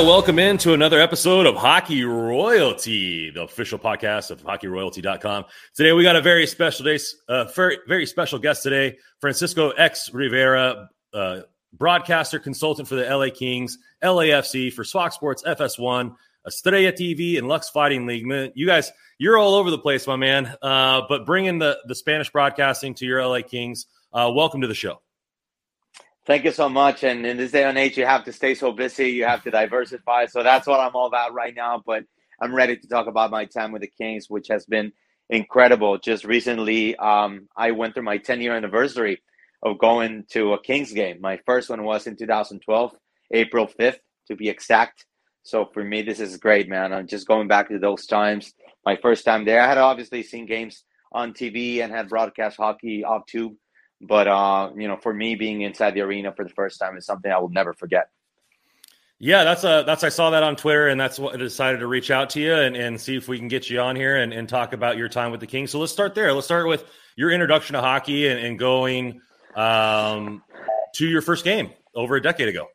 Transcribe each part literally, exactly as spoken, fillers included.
Welcome into another episode of Hockey Royalty, the official podcast of hockey royalty dot com. Today we got a very special day, uh, very, very special guest today, Francisco X Rivera, uh, broadcaster consultant for the L A Kings, L A F C, for Fox Sports, F S one, Estrella T V, and Lux Fighting League. Man, you guys, you're all over the place, my man. Uh, but bringing the the Spanish broadcasting to your L A Kings. Uh, welcome to the show. Thank you so much. And in this day and age, you have to stay so busy. You have to diversify. So that's what I'm all about right now. But I'm ready to talk about my time with the Kings, which has been incredible. Just recently, um, I went through my ten-year anniversary of going to a Kings game. My first one was in two thousand twelve, April fifth, to be exact. So for me, this is great, man. I'm just going back to those times. My first time there, I had obviously seen games on T V and had broadcast hockey off tube. But, uh, you know, for me, being inside the arena for the first time is something I will never forget. Yeah, that's a, that's I saw that on Twitter, and that's what I decided to reach out to you and, and see if we can get you on here and, and talk about your time with the Kings. So let's start there. Let's start with your introduction to hockey and, and going um, to your first game over a decade ago.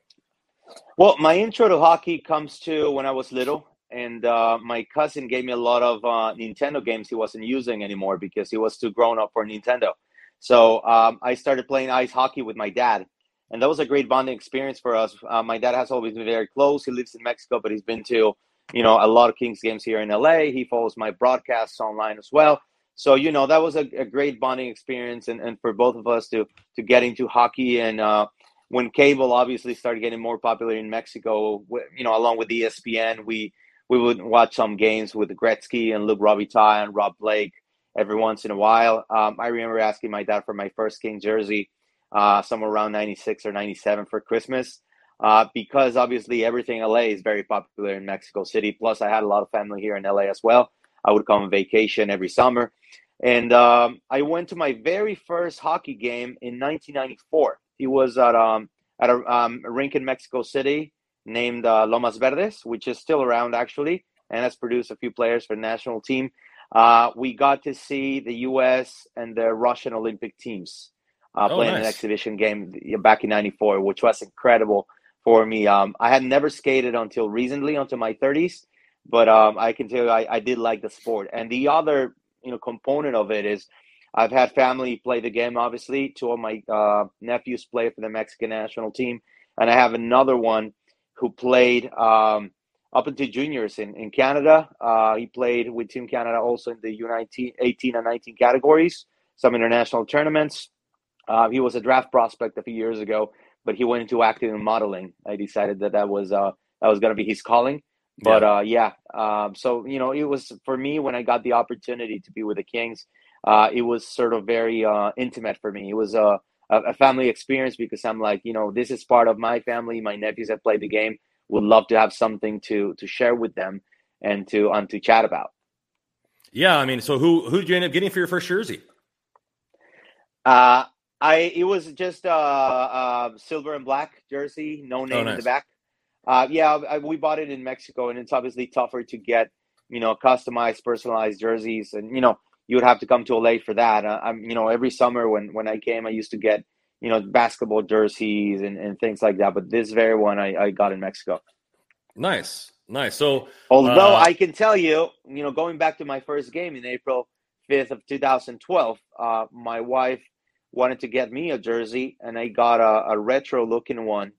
Well, my intro to hockey comes to when I was little, and uh, my cousin gave me a lot of uh, Nintendo games he wasn't using anymore because he was too grown up for Nintendo. So um, I started playing ice hockey with my dad, and that was a great bonding experience for us. Uh, my dad has always been very close. He lives in Mexico, but he's been to, you know, a lot of Kings games here in L A. He follows my broadcasts online as well. So, you know, that was a, a great bonding experience, and, and for both of us to to get into hockey. And uh, when cable obviously started getting more popular in Mexico, you know, along with E S P N, we, we would watch some games with Gretzky and Luke Robitaille and Rob Blake every once in a while. Um, I remember asking my dad for my first King jersey uh, somewhere around ninety-six or ninety-seven for Christmas uh, because obviously everything L A is very popular in Mexico City. Plus, I had a lot of family here in L A as well. I would come on vacation every summer. And um, I went to my very first hockey game in nineteen ninety-four. It was at, um, at a um, rink in Mexico City named uh, Lomas Verdes, which is still around actually, and has produced a few players for the national team. Uh, we got to see the U S and the Russian Olympic teams uh, oh, playing nice. An exhibition game back in ninety-four, which was incredible for me. Um, I had never skated until recently, until my thirties, but um, I can tell you I, I did like the sport. And the other, you know, component of it is I've had family play the game, obviously. Two of my uh, nephews play for the Mexican national team, and I have another one who played um, – up into juniors in, in Canada. Uh, he played with Team Canada also in the U eighteen and nineteen categories, some international tournaments. Uh, he was a draft prospect a few years ago, but he went into acting and modeling. I decided that that was, uh, that was going to be his calling. But, yeah, uh, yeah. Um, so, you know, it was, for me, when I got the opportunity to be with the Kings, uh, it was sort of very uh, intimate for me. It was a, a family experience because I'm like, you know, this is part of my family. My nephews have played the game. Would love to have something to to share with them and to um, to chat about. Yeah, I mean, so who who did you end up getting for your first jersey? Uh, I it was just a uh, uh, silver and black jersey, no name oh, nice. in the back. Uh, yeah, I, we bought it in Mexico, and it's obviously tougher to get, you know, customized, personalized jerseys, and you know, you would have to come to L A for that. I, I'm, you know, every summer when when I came, I used to get, you know, basketball jerseys and, and things like that. But this very one I, I got in Mexico. Nice, nice. So although uh, I can tell you, you know, going back to my first game in April fifth of two thousand twelve, uh, my wife wanted to get me a jersey, and I got a, a retro looking one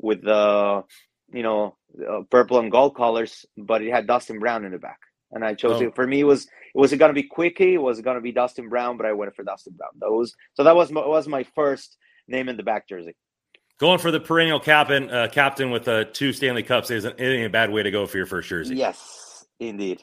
with the, you know, uh, purple and gold colors, but it had Dustin Brown in the back. And I chose oh. it. For me, it was it was going to be Quickie, it was going to be Dustin Brown, but I went for Dustin Brown. That was, so that was my, was my first name in the back jersey. Going for the perennial captain, uh, captain with uh, two Stanley Cups isn't a bad way to go for your first jersey. Yes, indeed.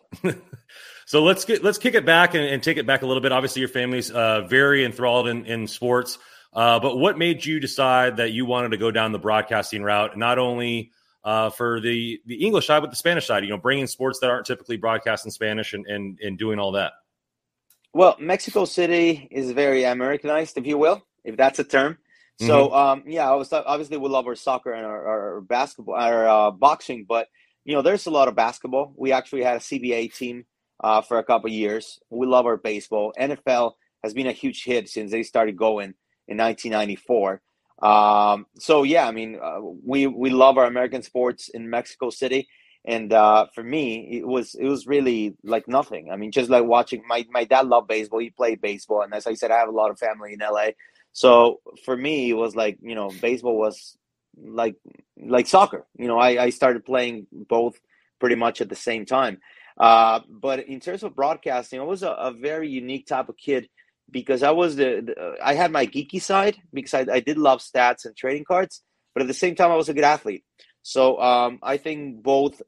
So let's get let's kick it back and, and take it back a little bit. Obviously, your family's uh, very enthralled in, in sports, uh, but what made you decide that you wanted to go down the broadcasting route? Not only uh, for the, the English side, but the Spanish side. You know, bringing sports that aren't typically broadcast in Spanish and and, and doing all that. Well, Mexico City is very Americanized, if you will, if that's a term. So, mm-hmm. um, yeah, I was, obviously we love our soccer and our, our basketball, our uh, boxing, but, you know, there's a lot of basketball. We actually had a C B A team uh, for a couple of years. We love our baseball. N F L has been a huge hit since they started going in nineteen ninety-four. Um, so, yeah, I mean, uh, we, we love our American sports in Mexico City. And uh, for me, it was it was really like nothing. I mean, just like watching my, my dad loved baseball. He played baseball. And as I said, I have a lot of family in L A. So for me, it was like, you know, baseball was like like soccer. You know, I, I started playing both pretty much at the same time. Uh, but in terms of broadcasting, I was a, a very unique type of kid because I was the, the I had my geeky side because I, I did love stats and trading cards. But at the same time, I was a good athlete. So um, I think both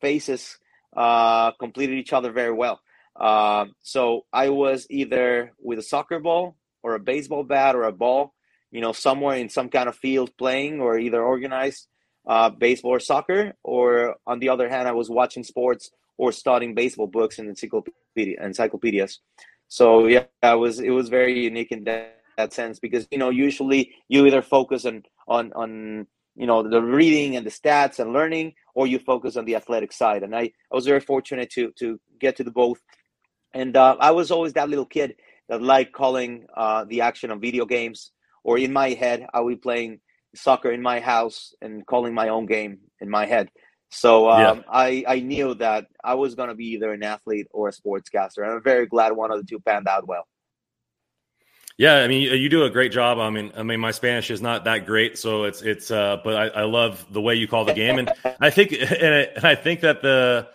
faces uh, completed each other very well. Uh, so I was either with a soccer ball or a baseball bat or a ball, you know, somewhere in some kind of field playing, or either organized uh, baseball or soccer. Or on the other hand, I was watching sports or studying baseball books and encyclopedia, encyclopedias. So yeah, I was, it was very unique in that, that sense because, you know, usually you either focus on, on, on, you know, the reading and the stats and learning, or you focus on the athletic side. And I, I was very fortunate to, to get to the both. And uh, I was always that little kid that like calling uh, the action on video games, or in my head, I would be playing soccer in my house and calling my own game in my head. So um, yeah. I, I knew that I was going to be either an athlete or a sportscaster. And I'm very glad one of the two panned out well. Yeah, I mean, you, you do a great job. I mean, I mean, my Spanish is not that great, so it's it's. Uh, but I, I love the way you call the game, and I think and I, I think that the.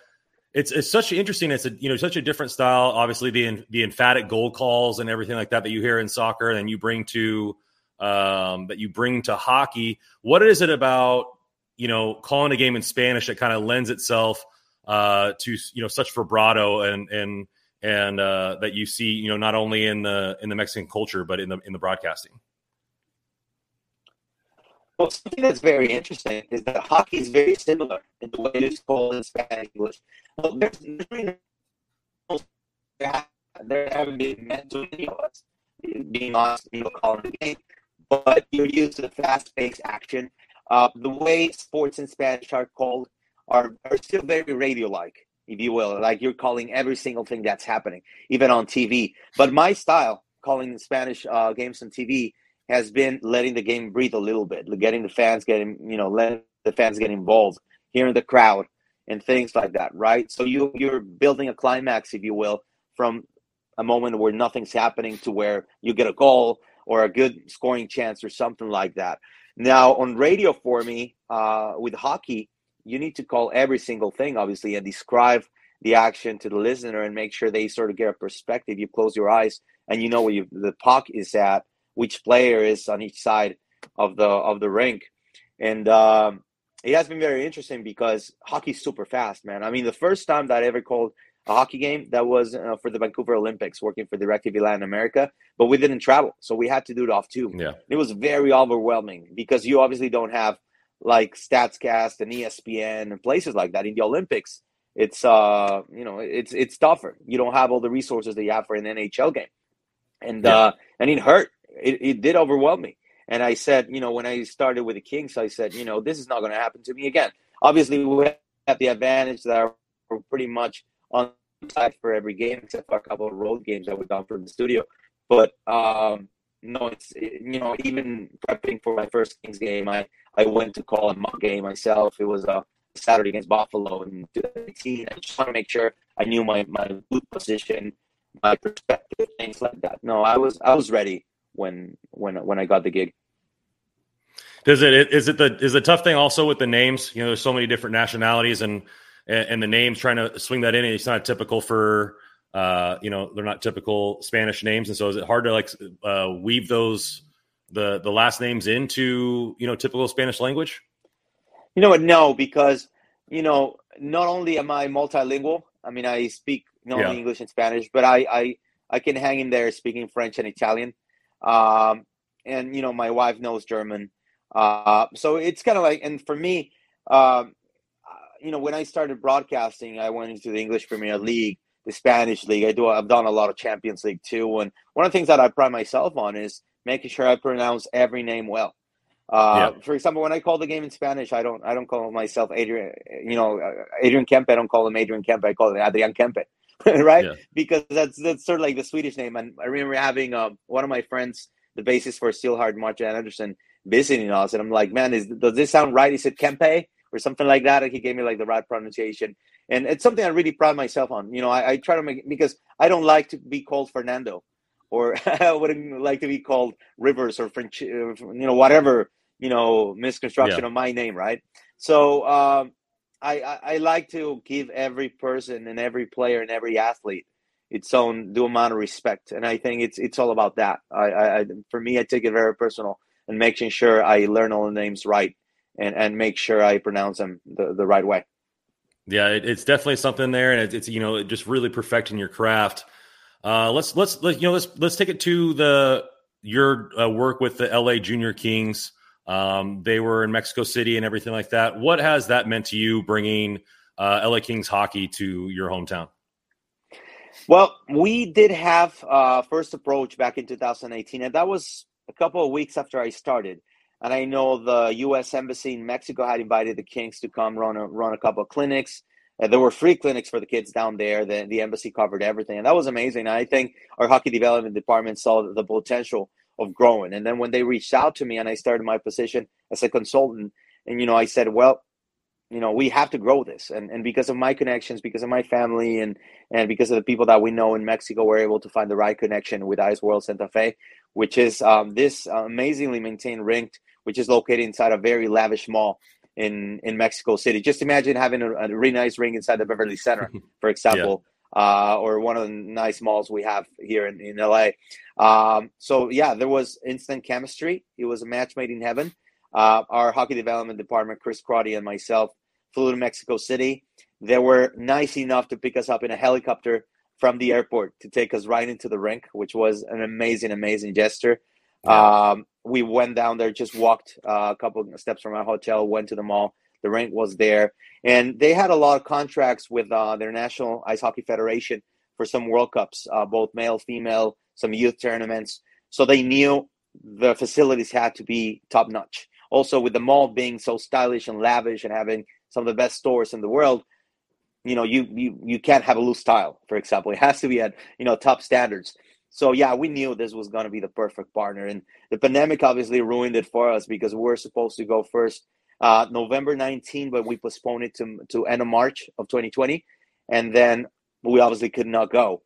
It's it's such interesting. It's a you know such a different style. Obviously, the the emphatic goal calls and everything like that that you hear in soccer, and you bring to um, that you bring to hockey. What is it about you know calling a game in Spanish that kind of lends itself uh, to you know such vibrato and and and uh, that you see you know not only in the in the Mexican culture but in the in the broadcasting? Well, something that's very interesting is that hockey is very similar in the way it's called in Spanish English. Well, there's, there haven't been meant to any of us, being honest, you know, calling the game, but you're used to the fast-paced action. Uh, the way sports in Spanish are called are, are still very radio-like, if you will. Like you're calling every single thing that's happening, even on T V. But my style, calling Spanish uh, games on T V, has been letting the game breathe a little bit, getting the fans getting, you know, letting the fans get involved, hearing the crowd and things like that, right? So you, you're building a climax, if you will, from a moment where nothing's happening to where you get a goal or a good scoring chance or something like that. Now, on radio for me, uh, with hockey, you need to call every single thing, obviously, and describe the action to the listener and make sure they sort of get a perspective. You close your eyes and you know where you, the puck is at, which player is on each side of the of the rink. And um, it has been very interesting because hockey's super fast, man. I mean, the first time that I ever called a hockey game, that was uh, for the Vancouver Olympics, working for DirecTV Latin America, but we didn't travel, so we had to do it off too. Yeah. It was very overwhelming because you obviously don't have like StatsCast and E S P N and places like that. In the Olympics, it's uh, you know it's it's tougher. You don't have all the resources that you have for an N H L game, and yeah. uh, and it hurt. it, it did overwhelm me. And I said, you know, when I started with the Kings, I said, you know, this is not going to happen to me again. Obviously, we have the advantage that we're pretty much on side for every game, except for a couple of road games that we've done for the studio. But, um, no, it's, it, you know, even prepping for my first Kings game, I, I went to call a mock game myself. It was a Saturday against Buffalo in twenty eighteen. I just want to make sure I knew my, my boot position, my perspective, things like that. No, I was, I was ready when, when, when I got the gig. Does it, is it the, is the tough thing also with the names? You know, there's so many different nationalities and, and the names, trying to swing that in, and it's not typical for, uh, you know, they're not typical Spanish names. And so is it hard to like uh, weave those, the, the last names into, you know, typical Spanish language? You know what? No, because, you know, not only am I multilingual, I mean, I speak not only yeah. English and Spanish, but I, I, I can hang in there speaking French and Italian. Um, and, you know, my wife knows German. Uh, so it's kind of like, and for me, um, you know, when I started broadcasting, I went into the English Premier League, the Spanish League. I do, I've done a lot of Champions League too. And one of the things that I pride myself on is making sure I pronounce every name well. Uh, yeah. For example, when I call the game in Spanish, I don't, I don't call myself Adrian, you know, Adrian Kempe. I don't call him Adrian Kempe. I call him Adrian Kempe, right? Yeah. Because that's, that's sort of like the Swedish name. And I remember having uh, one of my friends, the bassist for Steelheart, Martin Anderson, visiting us. And I'm like, man, is, does this sound right? Is it Kempe or something like that? And he gave me like the right pronunciation. And it's something I really pride myself on. You know, I, I try to make, because I don't like to be called Fernando. Or I wouldn't like to be called Rivers or French, you know, whatever, you know, misconstruction yeah. of my name, right? So um, I, I, I like to give every person and every player and every athlete its own due amount of respect. And I think it's it's all about that. I, I For me, I take it very personal and making sure I learn all the names right and, and make sure I pronounce them the, the right way. Yeah, it, it's definitely something there. And it's, it's, you know, just really perfecting your craft. Uh, let's let's let, you know let's let's take it to the your uh, work with the L A Junior Kings. Um, they were in Mexico City and everything like that. What has that meant to you, bringing uh, L A Kings hockey to your hometown? Well, we did have uh, first approach back in two thousand eighteen, and that was a couple of weeks after I started. And I know the U S Embassy in Mexico had invited the Kings to come run a, run a couple of clinics. Uh, there were free clinics for the kids down there. The, the embassy covered everything. And that was amazing. I think our hockey development department saw the potential of growing. And then when they reached out to me and I started my position as a consultant, and, you know, I said, well, you know, we have to grow this. And and because of my connections, because of my family, and, and because of the people that we know in Mexico, we're able to find the right connection with Ice World Santa Fe, which is um, this uh, amazingly maintained rink, which is located inside a very lavish mall in in Mexico City. Just imagine having a, a really nice ring inside the Beverly Center, for example, yeah. uh, or one of the nice malls we have here in, in L A. Um, so, yeah, there was instant chemistry. It was a match made in heaven. Uh, our hockey development department, Chris Crotty and myself, flew to Mexico City. They were nice enough to pick us up in a helicopter from the airport to take us right into the rink, which was an amazing, amazing gesture. Yeah. Um, we went down there, just walked uh, a couple of steps from our hotel, went to the mall. The rink was there. And they had a lot of contracts with uh, their National Ice Hockey Federation for some World Cups, uh, both male, female, some youth tournaments. So they knew the facilities had to be top-notch. Also, with the mall being so stylish and lavish and having some of the best stores in the world, you know, you you, you can't have a loose tile, for example. It has to be at, you know, top standards. So, yeah, we knew this was going to be the perfect partner. And the pandemic obviously ruined it for us because we were supposed to go first uh, November nineteenth, but we postponed it to, to end of March of twenty twenty. And then we obviously could not go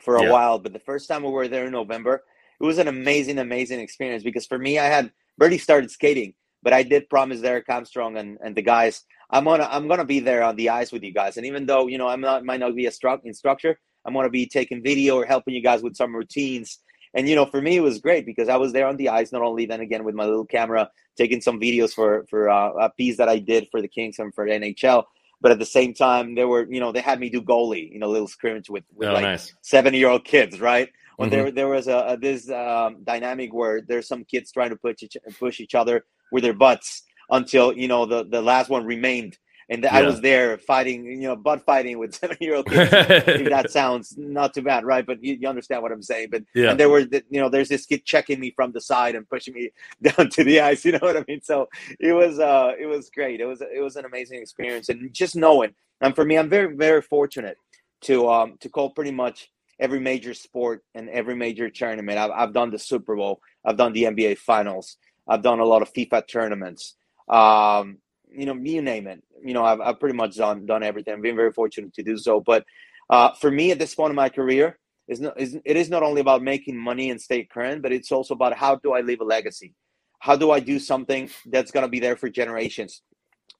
for a yeah. while. But the first time we were there in November, it was an amazing, amazing experience because for me, I had barely started skating. But I did promise Derek Armstrong and, and the guys, I'm gonna I'm gonna be there on the ice with you guys. And even though, you know, I'm not might not be a stru- instructor, I'm going to be taking video or helping you guys with some routines. And, you know, for me, it was great because I was there on the ice, not only then again with my little camera, taking some videos for, for uh, a piece that I did for the Kings and for the N H L. But at the same time, they were, you know, they had me do goalie, you know, little scrimmage with, with oh, like nice. seven-year-old kids, right? When mm-hmm. there there was a, a this um, dynamic where there's some kids trying to push each, push each other with their butts until, you know, the, the last one remained. And yeah. I was there fighting, you know, butt fighting with seven-year-old kids. If that sounds not too bad, right? But you, you understand what I'm saying. But yeah. and there were, the, you know, there's this kid checking me from the side and pushing me down to the ice. You know what I mean? So it was, uh, it was great. It was, it was an amazing experience. And just knowing, and for me, I'm very, very fortunate to, um, to call pretty much every major sport and every major tournament. I've, I've done the Super Bowl. I've done the N B A Finals. I've done a lot of FIFA tournaments. Um, you know, you name it. You know, I've, I've pretty much done done everything. I've been very fortunate to do so. But uh, for me, at this point in my career, is not is it is not only about making money and stay current, but it's also about how do I leave a legacy? How do I do something that's going to be there for generations,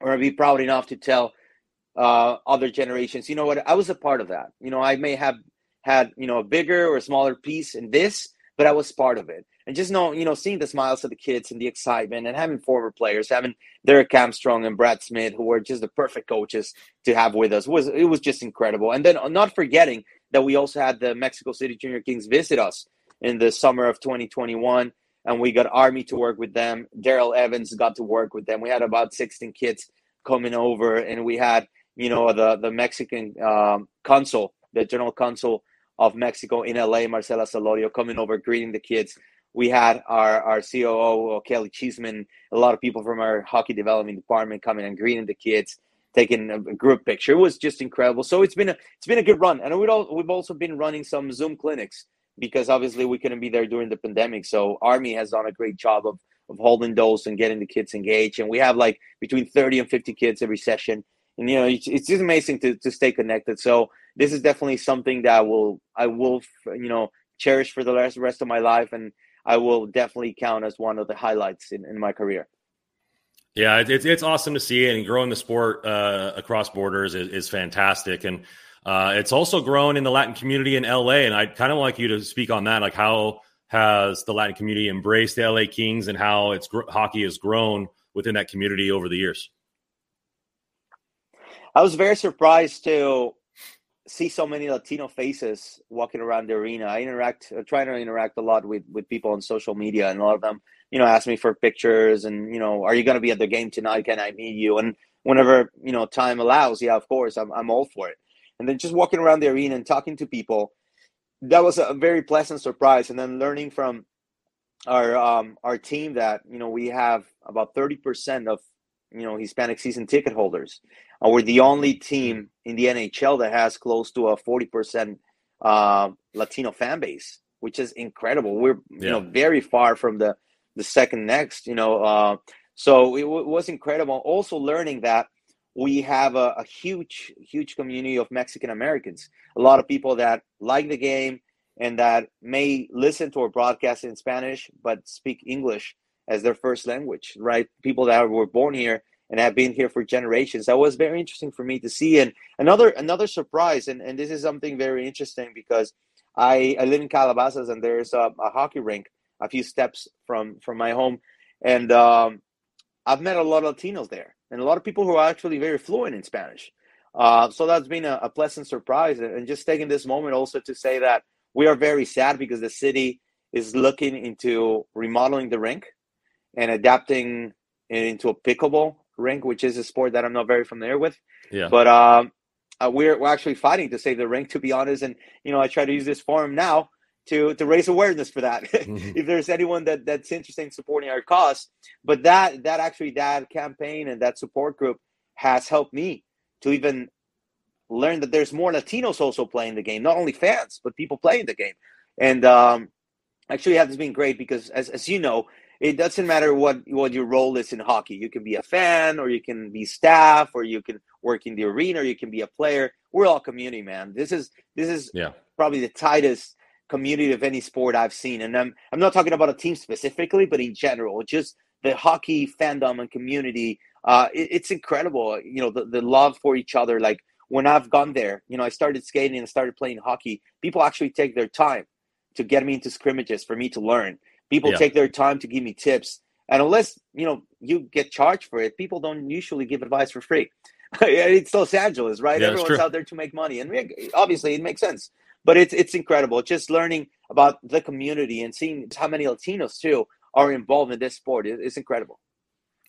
or be proud enough to tell uh, other generations, you know what, I was a part of that. You know, I may have had, you know, a bigger or a smaller piece in this, but I was part of it. And just know, you know, seeing the smiles of the kids and the excitement, and having former players, having Derek Armstrong and Brad Smith, who were just the perfect coaches to have with us, was it was just incredible. And then not forgetting that we also had the Mexico City Junior Kings visit us in the summer of twenty twenty-one, and we got Army to work with them. Daryl Evans got to work with them. We had about sixteen kids coming over, and we had, you know, the the Mexican um, consul, the general consul of Mexico in L A, Marcela Salorio, coming over, greeting the kids. We had our, our C O O, Kelly Cheesman, a lot of people from our hockey development department coming and greeting the kids, taking a group picture. It was just incredible. So it's been a it's been a good run. And we'd all, we've also been running some Zoom clinics because obviously we couldn't be there during the pandemic. So Army has done a great job of, of holding those and getting the kids engaged. And we have like between thirty and fifty kids every session. And, you know, it's, it's just amazing to, to stay connected. So this is definitely something that will I will, you know, cherish for the rest, rest of my life. And I will definitely count as one of the highlights in, in my career. Yeah, it's it's awesome to see, and growing the sport uh, across borders is, is fantastic, and uh, it's also grown in the Latin community in L A. And I'd kind of like you to speak on that, like how has the Latin community embraced the L A Kings, and how it's gr- hockey has grown within that community over the years. I was very surprised to see so many Latino faces walking around the arena. I interact, I try to interact a lot with, with people on social media, and a lot of them, you know, ask me for pictures and, you know, are you going to be at the game tonight? Can I meet you? And whenever, you know, time allows, yeah, of course, I'm I'm all for it. And then just walking around the arena and talking to people, that was a very pleasant surprise. And then learning from our, um, our team that, you know, we have about thirty percent of, you know, Hispanic season ticket holders. Uh, we're the only team in the N H L that has close to a forty percent uh, Latino fan base, which is incredible. We're, yeah. you know, very far from the, the second next, you know. Uh, so it w- was incredible. Also learning that we have a, a huge, huge community of Mexican Americans, a lot of people that like the game and that may listen to our broadcast in Spanish but speak English as their first language, right? People that were born here and have been here for generations. That was very interesting for me to see. And another another surprise, and, and this is something very interesting because I, I live in Calabasas, and there's a, a hockey rink a few steps from, from my home. And um, I've met a lot of Latinos there, and a lot of people who are actually very fluent in Spanish. Uh, so that's been a, a pleasant surprise. And just taking this moment also to say that we are very sad because the city is looking into remodeling the rink and adapting it into a pickleball rink, which is a sport that I'm not very familiar with. Yeah. But um, uh, we're we're actually fighting to save the rink, to be honest. And, you know, I try to use this forum now to to raise awareness for that. Mm-hmm. If there's anyone that, that's interested in supporting our cause. But that that actually, that campaign and that support group has helped me to even learn that there's more Latinos also playing the game, not only fans, but people playing the game. And um, actually, yeah, it's been great because, as as you know, it doesn't matter what, what your role is in hockey. You can be a fan, or you can be staff, or you can work in the arena, or you can be a player. We're all community, man. This is this is yeah. probably the tightest community of any sport I've seen. And I'm I'm not talking about a team specifically, but in general, just the hockey fandom and community. Uh, it, it's incredible, you know, the, the love for each other. Like when I've gone there, you know, I started skating and started playing hockey. People actually take their time to get me into scrimmages for me to learn. People yeah. take their time to give me tips. And unless, you know, you get charged for it, people don't usually give advice for free. It's Los Angeles, right? Yeah, everyone's out there to make money. And obviously it makes sense. But it's it's incredible. Just learning about the community and seeing how many Latinos, too, are involved in this sport is incredible.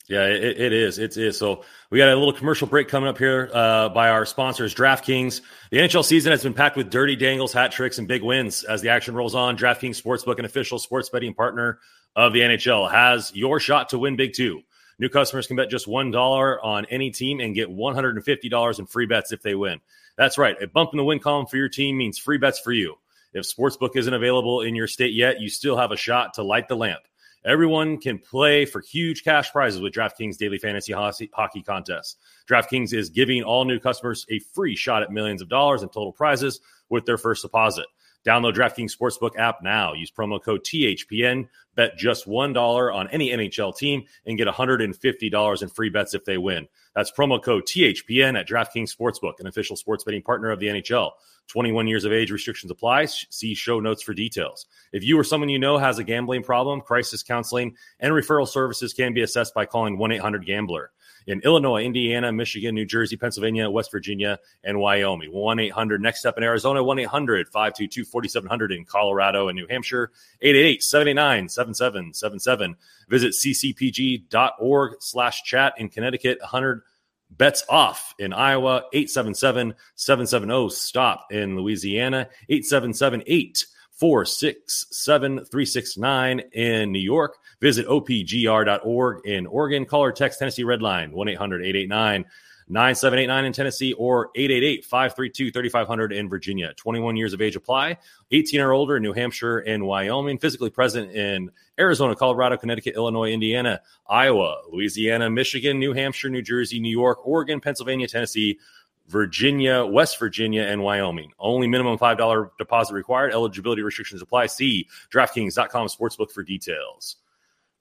Yeah, it, it is. It is. So we got a little commercial break coming up here uh, by our sponsors, DraftKings. The N H L season has been packed with dirty dangles, hat tricks, and big wins. As the action rolls on, DraftKings Sportsbook, an official sports betting partner of the N H L, has your shot to win big too. New customers can bet just one dollar on any team and get one hundred fifty dollars in free bets if they win. That's right. A bump in the win column for your team means free bets for you. If Sportsbook isn't available in your state yet, you still have a shot to light the lamp. Everyone can play for huge cash prizes with DraftKings Daily Fantasy Hockey Contest. DraftKings is giving all new customers a free shot at millions of dollars in total prizes with their first deposit. Download DraftKings Sportsbook app now. Use promo code T H P N. Bet just one dollar on any N H L team and get one hundred fifty dollars in free bets if they win. That's promo code T H P N at DraftKings Sportsbook, an official sports betting partner of the N H L. twenty-one years of age, restrictions apply. See show notes for details. If you or someone you know has a gambling problem, crisis counseling and referral services can be assessed by calling one eight hundred gambler. In Illinois, Indiana, Michigan, New Jersey, Pennsylvania, West Virginia, and Wyoming. one eight hundred Next Step in Arizona, one eight hundred five two two four seven zero zero in Colorado and New Hampshire, eight eight eight seven eight nine seven seven seven seven. Visit ccpg.org slash chat in Connecticut, one hundred Bets Off in Iowa, eight seven seven seven seven zero stop in Louisiana, eight seven seven eight four six seven three six nine in New York. Visit O P G R dot org in Oregon. Call or text Tennessee Red Line, one eight hundred eight eight nine nine seven eight nine in Tennessee or eight eight eight five three two three five zero zero in Virginia. twenty-one years of age apply, eighteen or older in New Hampshire and Wyoming. Physically present in Arizona, Colorado, Connecticut, Illinois, Indiana, Iowa, Louisiana, Michigan, New Hampshire, New Jersey, New York, Oregon, Pennsylvania, Tennessee, Virginia, West Virginia, and Wyoming. Only minimum five dollars deposit required. Eligibility restrictions apply. See DraftKings dot com Sportsbook for details.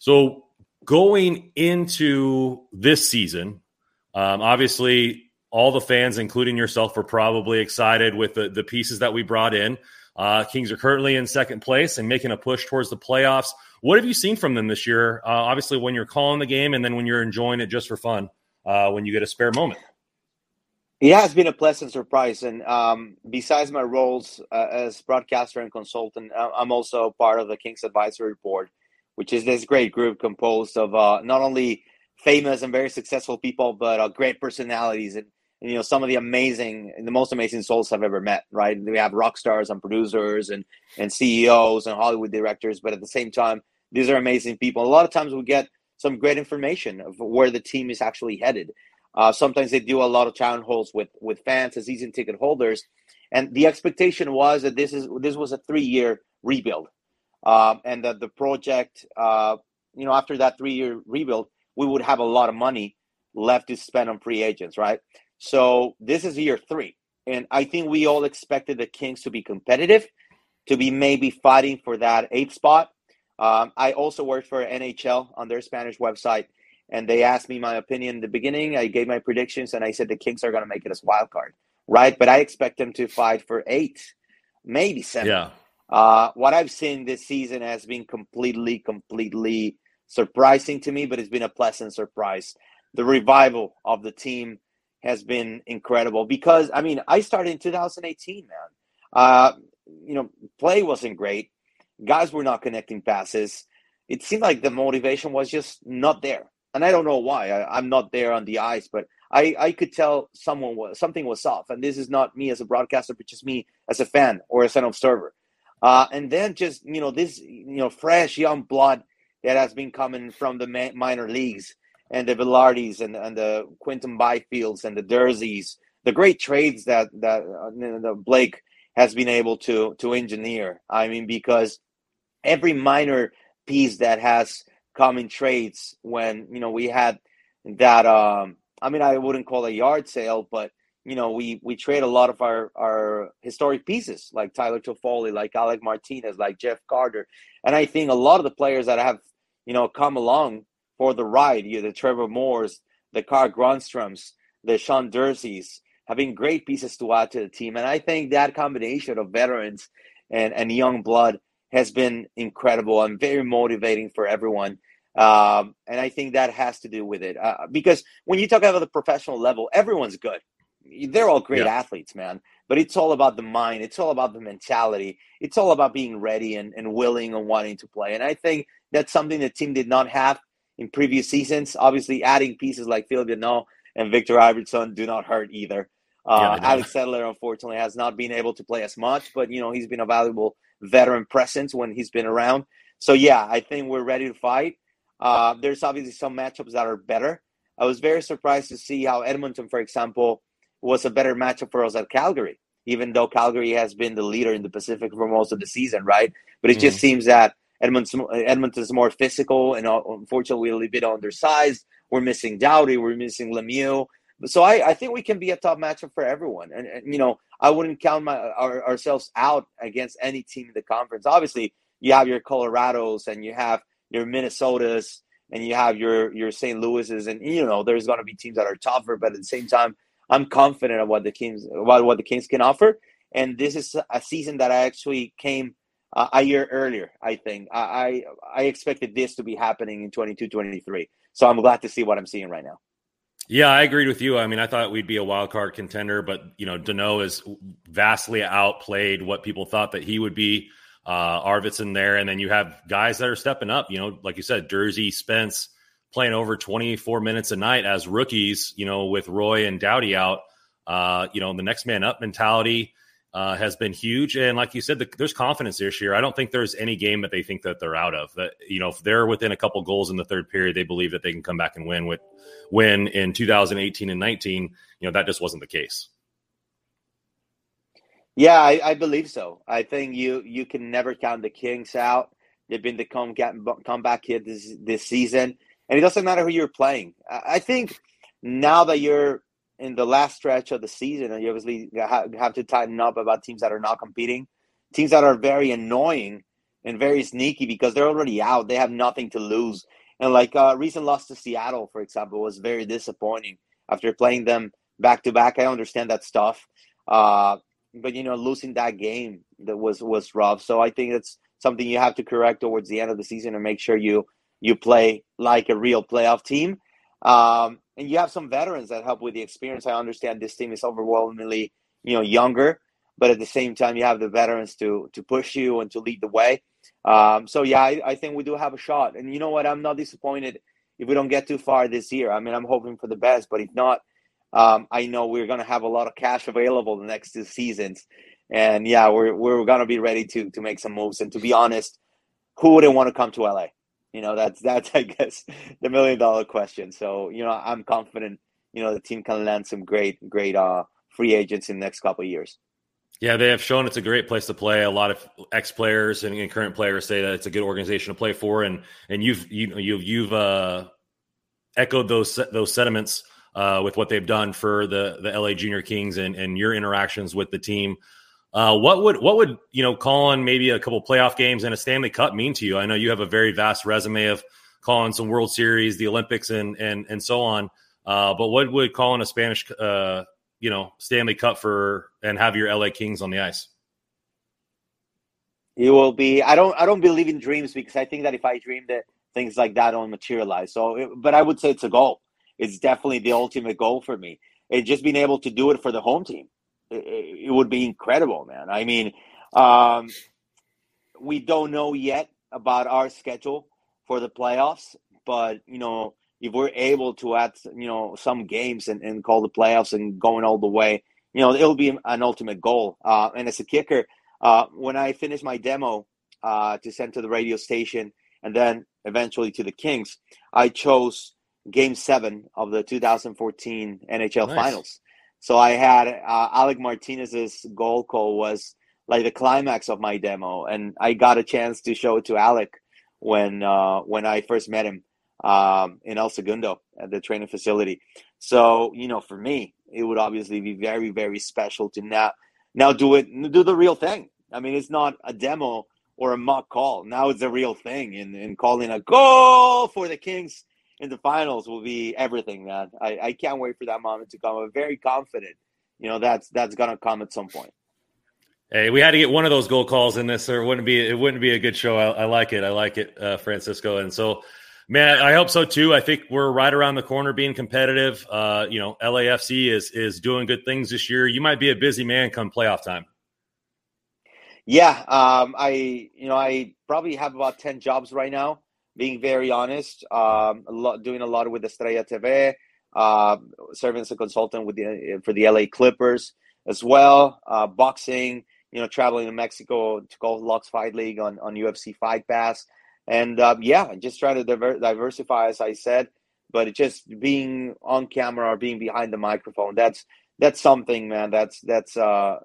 So going into this season, um, obviously all the fans, including yourself, were probably excited with the, the pieces that we brought in. Uh, Kings are currently in second place and making a push towards the playoffs. What have you seen from them this year? Uh, obviously when you're calling the game and then when you're enjoying it just for fun, uh, when you get a spare moment. It has been a pleasant surprise, and um, besides my roles uh, as broadcaster and consultant, I'm also part of the Kings Advisory Board, which is this great group composed of uh, not only famous and very successful people, but uh, great personalities, and, and you know some of the amazing, the most amazing souls I've ever met. Right? We have rock stars and producers, and and C E Os and Hollywood directors, but at the same time, these are amazing people. A lot of times, we get some great information of where the team is actually headed. Uh, sometimes they do a lot of town halls with, with fans as season ticket holders. And the expectation was that this is this was a three-year rebuild. Uh, and that the project, uh, you know, after that three-year rebuild, we would have a lot of money left to spend on free agents, right? So this is year three. And I think we all expected the Kings to be competitive, to be maybe fighting for that eighth spot. Um, I also worked for N H L on their Spanish website. And they asked me my opinion in the beginning. I gave my predictions, and I said the Kings are going to make it as wild card, right? But I expect them to fight for eight, maybe seven. Yeah. Uh, what I've seen this season has been completely, completely surprising to me, but it's been a pleasant surprise. The revival of the team has been incredible because, I mean, I started in two thousand eighteen, man. Uh, you know, play wasn't great. Guys were not connecting passes. It seemed like the motivation was just not there. And I don't know why. I, I'm not there on the ice, but I, I could tell someone was something was off. And this is not me as a broadcaster, but just me as a fan or as an observer. Uh, and then just, you know, this, you know, fresh young blood that has been coming from the ma- minor leagues and the Villardis and, and the Quinton Byfields and the Durseys, the great trades that, that, uh, that Blake has been able to, to engineer. I mean, because every minor piece that has common trades when, you know, we had that, um, I mean, I wouldn't call a yard sale, but, you know, we, we trade a lot of our, our historic pieces like Tyler Toffoli, like Alec Martinez, like Jeff Carter. And I think a lot of the players that have, you know, come along for the ride, you know, the Trevor Moores, the Carl Gronstroms, the Sean Durseys have been great pieces to add to the team. And I think that combination of veterans and, and young blood has been incredible and very motivating for everyone. Um, and I think that has to do with it. Uh, because when you talk about the professional level, everyone's good. They're all great yeah. athletes, man. But it's all about the mind. It's all about the mentality. It's all about being ready and, and willing and wanting to play. And I think that's something the team did not have in previous seasons. Obviously, adding pieces like Phil Deneau and Victor Arvidsson do not hurt either. Uh, yeah, Alex Settler, unfortunately, has not been able to play as much, but, you know, he's been a valuable veteran presence when he's been around. So, yeah, I think we're ready to fight. Uh, there's obviously some matchups that are better. I was very surprised to see how Edmonton, for example, was a better matchup for us at Calgary, even though Calgary has been the leader in the Pacific for most of the season, right? But it mm. just seems that Edmonton Edmonton's more physical, and unfortunately we're a little bit undersized. We're missing Doughty. We're missing Lemieux. So I, I think we can be a top matchup for everyone. And, and you know, I wouldn't count my, our, ourselves out against any team in the conference. Obviously, you have your Colorados and you have your Minnesotas and you have your, your Saint Louis's. And, you know, there's going to be teams that are tougher. But at the same time, I'm confident about the Kings, about what the Kings can offer. And this is a season that I actually came uh, a year earlier, I think. I, I I expected this to be happening in twenty-two twenty-three. So I'm glad to see what I'm seeing right now. Yeah, I agreed with you. I mean, I thought we'd be a wild card contender, but, you know, Deneau has vastly outplayed what people thought that he would be. Uh, Arvidsson there, and then you have guys that are stepping up. You know, like you said, Dursey, Spence playing over twenty-four minutes a night as rookies. You know, with Roy and Doughty out, uh, you know, the next man up mentality uh, has been huge. And like you said, the, there's confidence this year. I don't think there's any game that they think that they're out of. That, you know, if they're within a couple goals in the third period, they believe that they can come back and win. With win in two thousand eighteen and nineteen, you know, that just wasn't the case. Yeah, I, I believe so. I think you you can never count the Kings out. They've been the come, comeback kid this this season. And it doesn't matter who you're playing. I think now that you're in the last stretch of the season, and you obviously have to tighten up about teams that are not competing, teams that are very annoying and very sneaky because they're already out. They have nothing to lose. And like a uh, recent loss to Seattle, for example, was very disappointing after playing them back-to-back. I understand that stuff. Uh But, you know, losing that game that was, was rough. So I think that's something you have to correct towards the end of the season and make sure you you play like a real playoff team. Um, and you have some veterans that help with the experience. I understand this team is overwhelmingly, you know, younger. But at the same time, you have the veterans to to push you and to lead the way. Um, so, yeah, I, I think we do have a shot. And you know what? I'm not disappointed if we don't get too far this year. I mean, I'm hoping for the best. But if not, Um, I know we're going to have a lot of cash available the next two seasons. And, yeah, we're we're going to be ready to to make some moves. And to be honest, who wouldn't want to come to L A? You know, that's, that's I guess, the million-dollar question. So, you know, I'm confident, you know, the team can land some great, great uh, free agents in the next couple of years. Yeah, they have shown it's a great place to play. A lot of ex-players and, and current players say that it's a good organization to play for. And and you've, you, you've, you've uh, echoed those those sentiments Uh, with what they've done for the the L A Junior Kings and, and your interactions with the team. Uh, what would, what would you know, calling maybe a couple playoff games and a Stanley Cup mean to you? I know you have a very vast resume of calling some World Series, the Olympics, and and and so on. Uh, but what would calling a Spanish, uh, you know, Stanley Cup for and have your L A Kings on the ice? It will be. I don't. I don't believe in dreams because I think that if I dreamed it, things like that don't materialize. So, it, but I would say it's a goal. It's definitely the ultimate goal for me. And just being able to do it for the home team, it, it would be incredible, man. I mean, um, we don't know yet about our schedule for the playoffs, but, you know, if we're able to add, you know, some games and, and call the playoffs and going all the way, you know, it'll be an ultimate goal. Uh, and as a kicker, uh, when I finish my demo uh, to send to the radio station and then eventually to the Kings, I chose – Game seven of the two thousand fourteen N H L nice. Finals. So I had uh, Alec Martinez's goal call was like the climax of my demo, and I got a chance to show it to Alec when uh, when I first met him um, in El Segundo at the training facility. So, you know, for me, it would obviously be very, very special to now now do it, do the real thing. I mean, it's not a demo or a mock call. Now it's a real thing, and, and calling a goal for the Kings in the finals will be everything, man. I, I can't wait for that moment to come. I'm very confident, you know, that's that's gonna come at some point. Hey, we had to get one of those goal calls in this, or it wouldn't be it wouldn't be a good show. I, I like it. I like it, uh, Francisco. And so, man, I hope so too. I think we're right around the corner, being competitive. Uh, you know, L A F C is is doing good things this year. You might be a busy man come playoff time. Yeah, um, I you know I probably have about ten jobs right now. being very honest, um, a lot, doing a lot with Estrella T V, uh, serving as a consultant with the, for the L A Clippers as well, uh, boxing, you know, traveling to Mexico to go Lux Fight League on, on U F C Fight Pass. And um, yeah, just trying to diver- diversify, as I said, but it just being on camera or being behind the microphone, that's, that's something, man, that's, that's uh,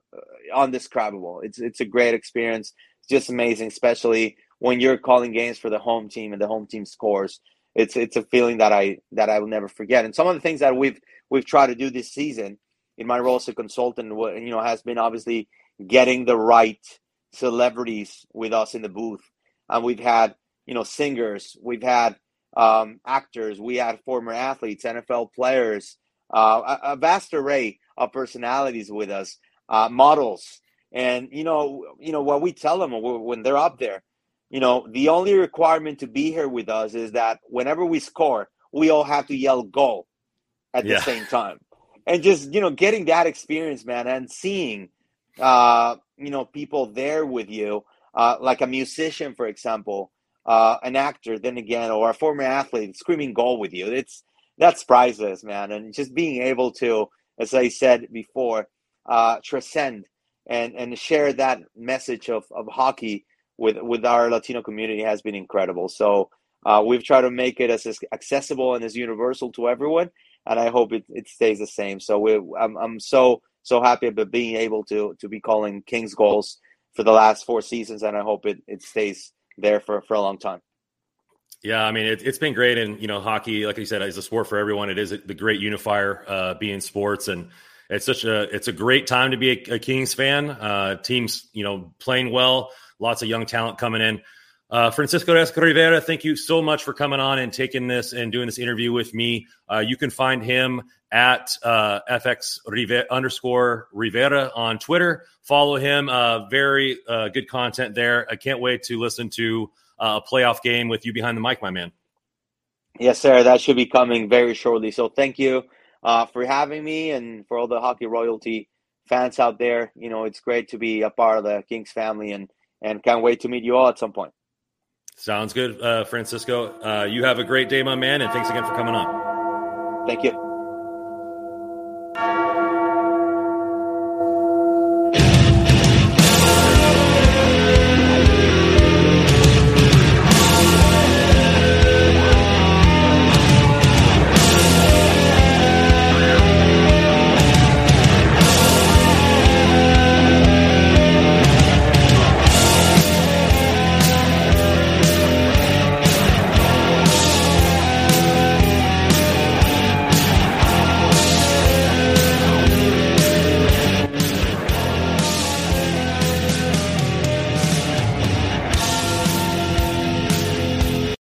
indescribable. It's, it's a great experience. It's just amazing, especially when you're calling games for the home team and the home team scores. It's, it's a feeling that I, that I will never forget. And some of the things that we've, we've tried to do this season in my role as a consultant, you know, has been obviously getting the right celebrities with us in the booth. And we've had, you know, singers, we've had um, actors, we had former athletes, N F L players, uh, a, a vast array of personalities with us, uh, models. And, you know, you know, what we tell them when they're up there, you know, the only requirement to be here with us is that whenever we score, we all have to yell goal at yeah. the same time. And just, you know, getting that experience, man, and seeing, uh, you know, people there with you, uh, like a musician, for example, uh, an actor, then again, or a former athlete screaming goal with you. It's, that's priceless, man. And just being able to, as I said before, uh, transcend and, and share that message of, of hockey with, with our Latino community has been incredible. So uh, we've tried to make it as, as accessible and as universal to everyone. And I hope it, it stays the same. So we, I'm, I'm so, so happy about being able to, to be calling Kings goals for the last four seasons. And I hope it, it stays there for, for a long time. Yeah, I mean, it, it's been great. And, you know, hockey, like you said, is a sport for everyone. It is the great unifier uh, being sports. And it's such a, it's a great time to be a, a Kings fan. Uh, teams, you know, playing well, lots of young talent coming in. Uh, Francisco X Rivera, thank you so much for coming on and taking this and doing this interview with me. Uh, you can find him at uh, F X Rivera, underscore Rivera on Twitter. Follow him. Uh, very uh, good content there. I can't wait to listen to uh, a playoff game with you behind the mic, my man. Yes, sir. That should be coming very shortly. So thank you uh, for having me and for all the Hockey Royalty fans out there. You know, it's great to be a part of the Kings family and, and can't wait to meet you all at some point. Sounds good, uh, Francisco. Uh, you have a great day, my man, and thanks again for coming on. Thank you.